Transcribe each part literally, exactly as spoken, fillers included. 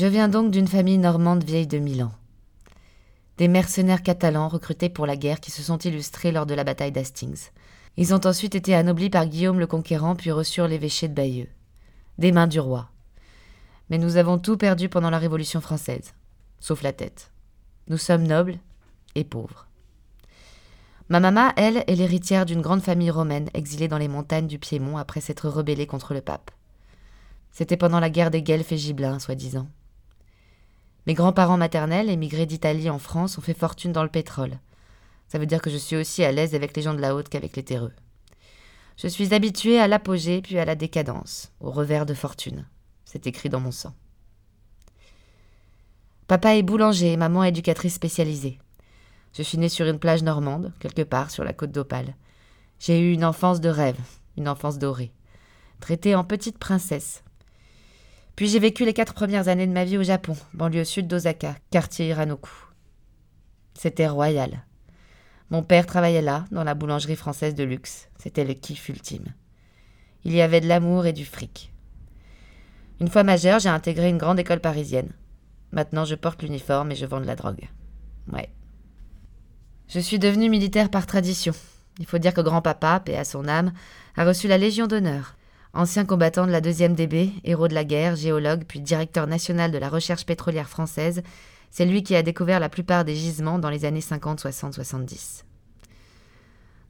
Je viens donc d'une famille normande vieille de mille ans. Des mercenaires catalans recrutés pour la guerre qui se sont illustrés lors de la bataille d'Hastings. Ils ont ensuite été anoblis par Guillaume le Conquérant puis reçurent l'évêché de Bayeux. Des mains du roi. Mais nous avons tout perdu pendant la Révolution française. Sauf la tête. Nous sommes nobles et pauvres. Ma maman, elle, est l'héritière d'une grande famille romaine exilée dans les montagnes du Piémont après s'être rebellée contre le pape. C'était pendant la guerre des Guelphes et Ghiblins, soi-disant. Mes grands-parents maternels, émigrés d'Italie en France, ont fait fortune dans le pétrole. Ça veut dire que je suis aussi à l'aise avec les gens de la haute qu'avec les terreux. Je suis habituée à l'apogée puis à la décadence, au revers de fortune. C'est écrit dans mon sang. Papa est boulanger et maman éducatrice spécialisée. Je suis née sur une plage normande, quelque part sur la côte d'Opale. J'ai eu une enfance de rêve, une enfance dorée, traitée en petite princesse. Puis j'ai vécu les quatre premières années de ma vie au Japon, banlieue sud d'Osaka, quartier Iranoku. C'était royal. Mon père travaillait là, dans la boulangerie française de luxe. C'était le kiff ultime. Il y avait de l'amour et du fric. Une fois majeure, j'ai intégré une grande école parisienne. Maintenant, je porte l'uniforme et je vends de la drogue. Ouais. Je suis devenue militaire par tradition. Il faut dire que grand-papa, paix à son âme, a reçu la Légion d'honneur. Ancien combattant de la deuxième D B, héros de la guerre, géologue, puis directeur national de la recherche pétrolière française, c'est lui qui a découvert la plupart des gisements dans les années cinquante, soixante, soixante-dix.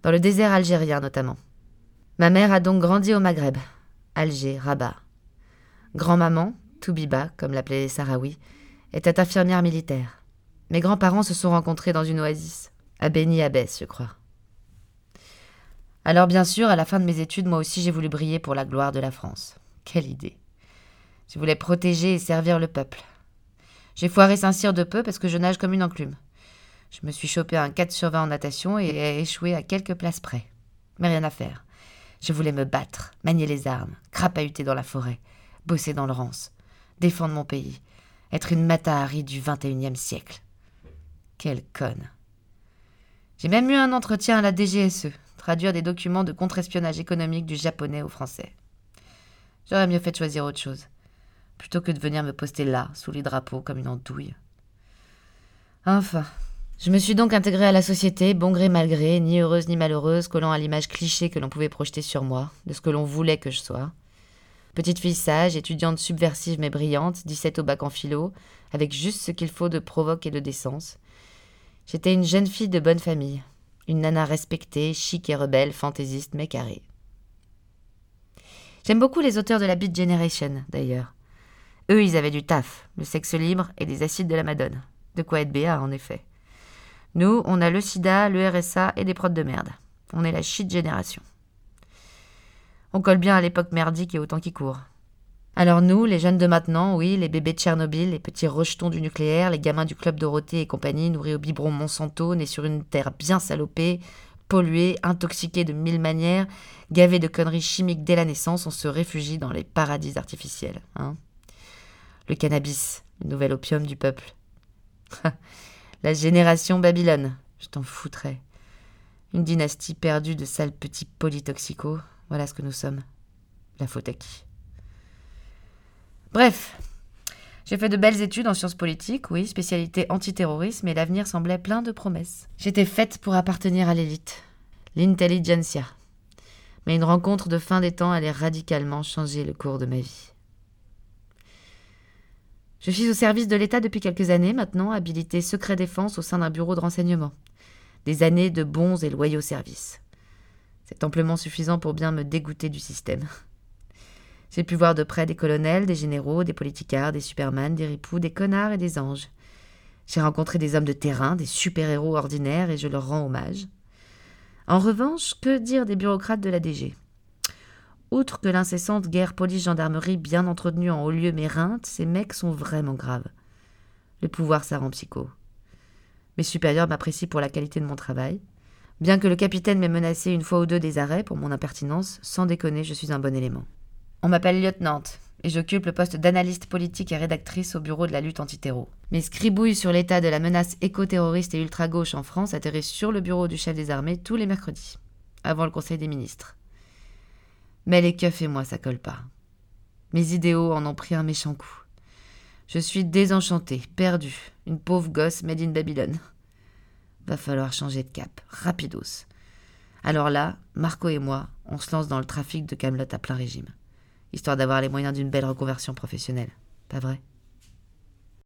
Dans le désert algérien notamment. Ma mère a donc grandi au Maghreb, Alger, Rabat. Grand-maman, Toubiba, comme l'appelaient les Sahraouis, était infirmière militaire. Mes grands-parents se sont rencontrés dans une oasis. À Beni Abès, je crois. Alors bien sûr, à la fin de mes études, moi aussi j'ai voulu briller pour la gloire de la France. Quelle idée. Je voulais protéger et servir le peuple. J'ai foiré Saint-Cyr de peu parce que je nage comme une enclume. Je me suis chopé un quatre sur vingt en natation et ai échoué à quelques places près. Mais rien à faire. Je voulais me battre, manier les armes, crapahuter dans la forêt, bosser dans le rance, défendre mon pays, être une matahari du vingt et unième siècle. Quelle conne. J'ai même eu un entretien à la D G S E, traduire des documents de contre-espionnage économique du japonais au français. J'aurais mieux fait de choisir autre chose, plutôt que de venir me poster là, sous les drapeaux, comme une andouille. Enfin, je me suis donc intégrée à la société, bon gré mal gré, ni heureuse ni malheureuse, collant à l'image cliché que l'on pouvait projeter sur moi, de ce que l'on voulait que je sois. Petite fille sage, étudiante subversive mais brillante, dix-sept au bac en philo, avec juste ce qu'il faut de provoque et de décence. J'étais une jeune fille de bonne famille, une nana respectée, chic et rebelle, fantaisiste mais carrée. J'aime beaucoup les auteurs de la Beat Generation, d'ailleurs. Eux, ils avaient du taf, le sexe libre et des acides de la madone. De quoi être béat, en effet. Nous, on a le sida, le R S A et des prods de merde. On est la shit génération. On colle bien à l'époque merdique et au temps qui court. Alors nous, les jeunes de maintenant, oui, les bébés de Tchernobyl, les petits rejetons du nucléaire, les gamins du club Dorothée et compagnie, nourris au biberon Monsanto, nés sur une terre bien salopée, polluée, intoxiquée de mille manières, gavés de conneries chimiques dès la naissance, on se réfugie dans les paradis artificiels. Hein. Le cannabis, le nouvel opium du peuple. La génération Babylone, je t'en foutrais. Une dynastie perdue de sales petits polytoxicaux, voilà ce que nous sommes. La faute à qui ? Bref, j'ai fait de belles études en sciences politiques, oui, spécialité antiterrorisme, et l'avenir semblait plein de promesses. J'étais faite pour appartenir à l'élite, l'intelligentsia. Mais une rencontre de fin des temps allait radicalement changer le cours de ma vie. Je suis au service de l'État depuis quelques années maintenant, habilitée secret défense au sein d'un bureau de renseignement. Des années de bons et loyaux services. C'est amplement suffisant pour bien me dégoûter du système. J'ai pu voir de près des colonels, des généraux, des politicards, des supermans, des ripoux, des connards et des anges. J'ai rencontré des hommes de terrain, des super-héros ordinaires, et je leur rends hommage. En revanche, que dire des bureaucrates de la D G ? Outre que l'incessante guerre police-gendarmerie bien entretenue en haut lieu m'éreinte, ces mecs sont vraiment graves. Le pouvoir, ça rend psycho. Mes supérieurs m'apprécient pour la qualité de mon travail. Bien que le capitaine m'ait menacé une fois ou deux des arrêts pour mon impertinence, sans déconner, je suis un bon élément. On m'appelle lieutenante, et j'occupe le poste d'analyste politique et rédactrice au bureau de la lutte antiterro. Mes scribouilles sur l'état de la menace éco-terroriste et ultra-gauche en France atterrissent sur le bureau du chef des armées tous les mercredis, avant le conseil des ministres. Mais les keufs et moi, ça colle pas. Mes idéaux en ont pris un méchant coup. Je suis désenchantée, perdue, une pauvre gosse made in Babylone. Va falloir changer de cap, rapidos. Alors là, Marco et moi, on se lance dans le trafic de Kaamelott à plein régime, histoire d'avoir les moyens d'une belle reconversion professionnelle, pas vrai ?